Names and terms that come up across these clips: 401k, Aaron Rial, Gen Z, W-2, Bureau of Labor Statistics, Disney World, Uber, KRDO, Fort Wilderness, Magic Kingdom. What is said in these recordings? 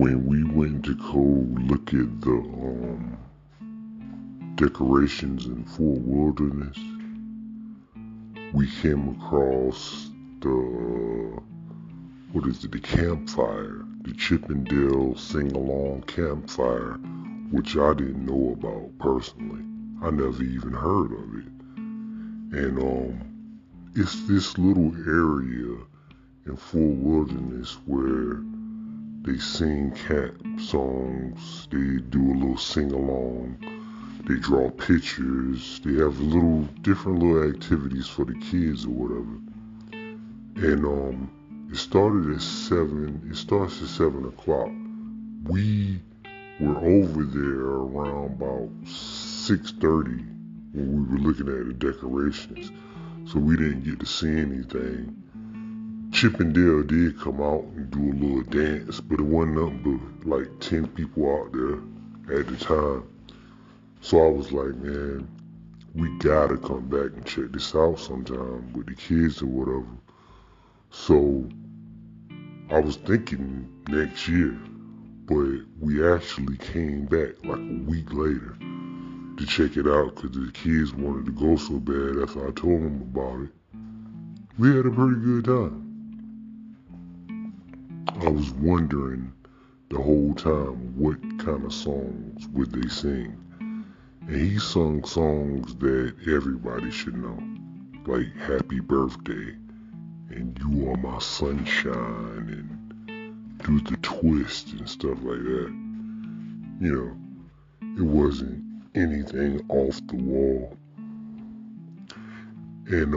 when we went to go look at the decorations in Fort Wilderness, we came across the campfire, the Chip 'N Dale's Sing-A-Long campfire, which I didn't know about personally. I never even heard of it. And it's this little area in Fort Wilderness where they sing camp songs, they do a little sing-along, they draw pictures, they have different little activities for the kids or whatever. And it starts at 7 o'clock. We were over there around about 6:30 when we were looking at the decorations, so we didn't get to see anything. Chip 'N Dale did come out and do a little dance, but it wasn't nothing but like 10 people out there at the time. So I was like, man, we gotta come back and check this out sometime with the kids or whatever. So I was thinking next year, but we actually came back like a week later to check it out because the kids wanted to go so bad after I told them about it. We had a pretty good time. I was wondering the whole time what kind of songs would they sing. And he sung songs that everybody should know, like Happy Birthday, and You Are My Sunshine, and Do the Twist, and stuff like that. You know, it wasn't anything off the wall. And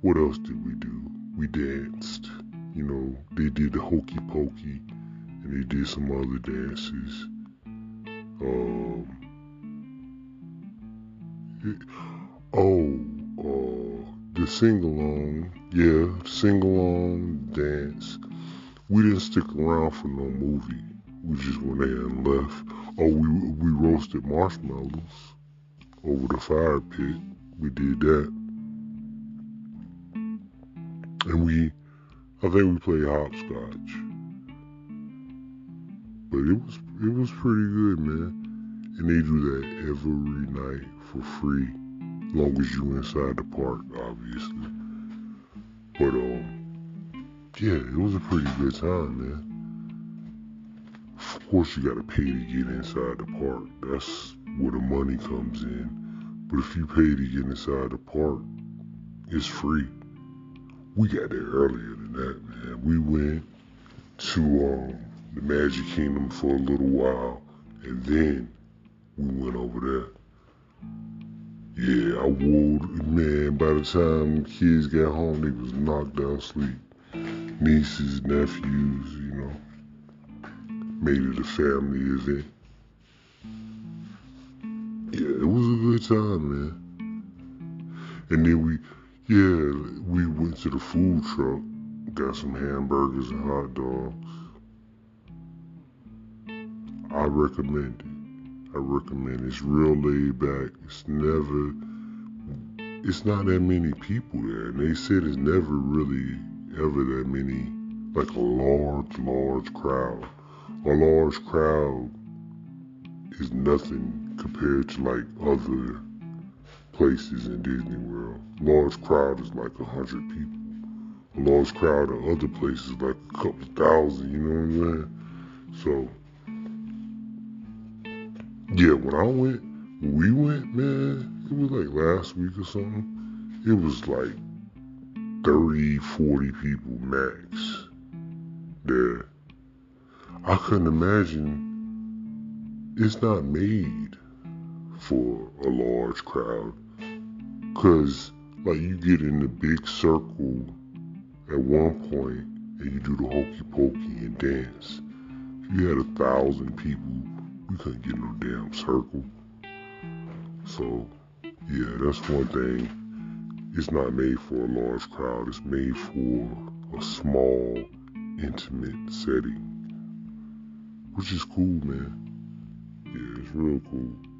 what else did we do? We danced. You know, they did the Hokey Pokey, and they did some other dances. The sing-along, dance. We didn't stick around for no movie. We just went in and left. Oh, we roasted marshmallows over the fire pit. We did that. And I think we played hopscotch. But it was pretty good, man. And they do that every night for free. Long as you inside the park, obviously. But, yeah, it was a pretty good time, man. Of course you gotta pay to get inside the park. That's where the money comes in. But if you pay to get inside the park, it's free. We got there earlier than that, man. We went to the Magic Kingdom for a little while, and then we went over there. Yeah, man, by the time the kids got home, they was knocked out sleep. Nieces, nephews, you know, made it a family event. Yeah, it was a good time, man. And then we went to the food truck, got some hamburgers and hot dogs. I recommend it. It's real laid back. It's not that many people there. And they said it's never really ever that many, like a large crowd. A large crowd is nothing compared to like other places in Disney World. Large crowd is like 100 people. A large crowd at other places is like a couple thousand, you know what I'm saying? So, yeah, when we went, man, it was like last week or something. It was like 30, 40 people max there. I couldn't imagine. It's not made for a large crowd. Because, like, you get in the big circle at one point and you do the hokey pokey and dance. If you had 1,000 people, we couldn't get no damn circle. So, yeah, that's one thing. It's not made for a large crowd. It's made for a small, intimate setting. Which is cool, man. Yeah, it's real cool.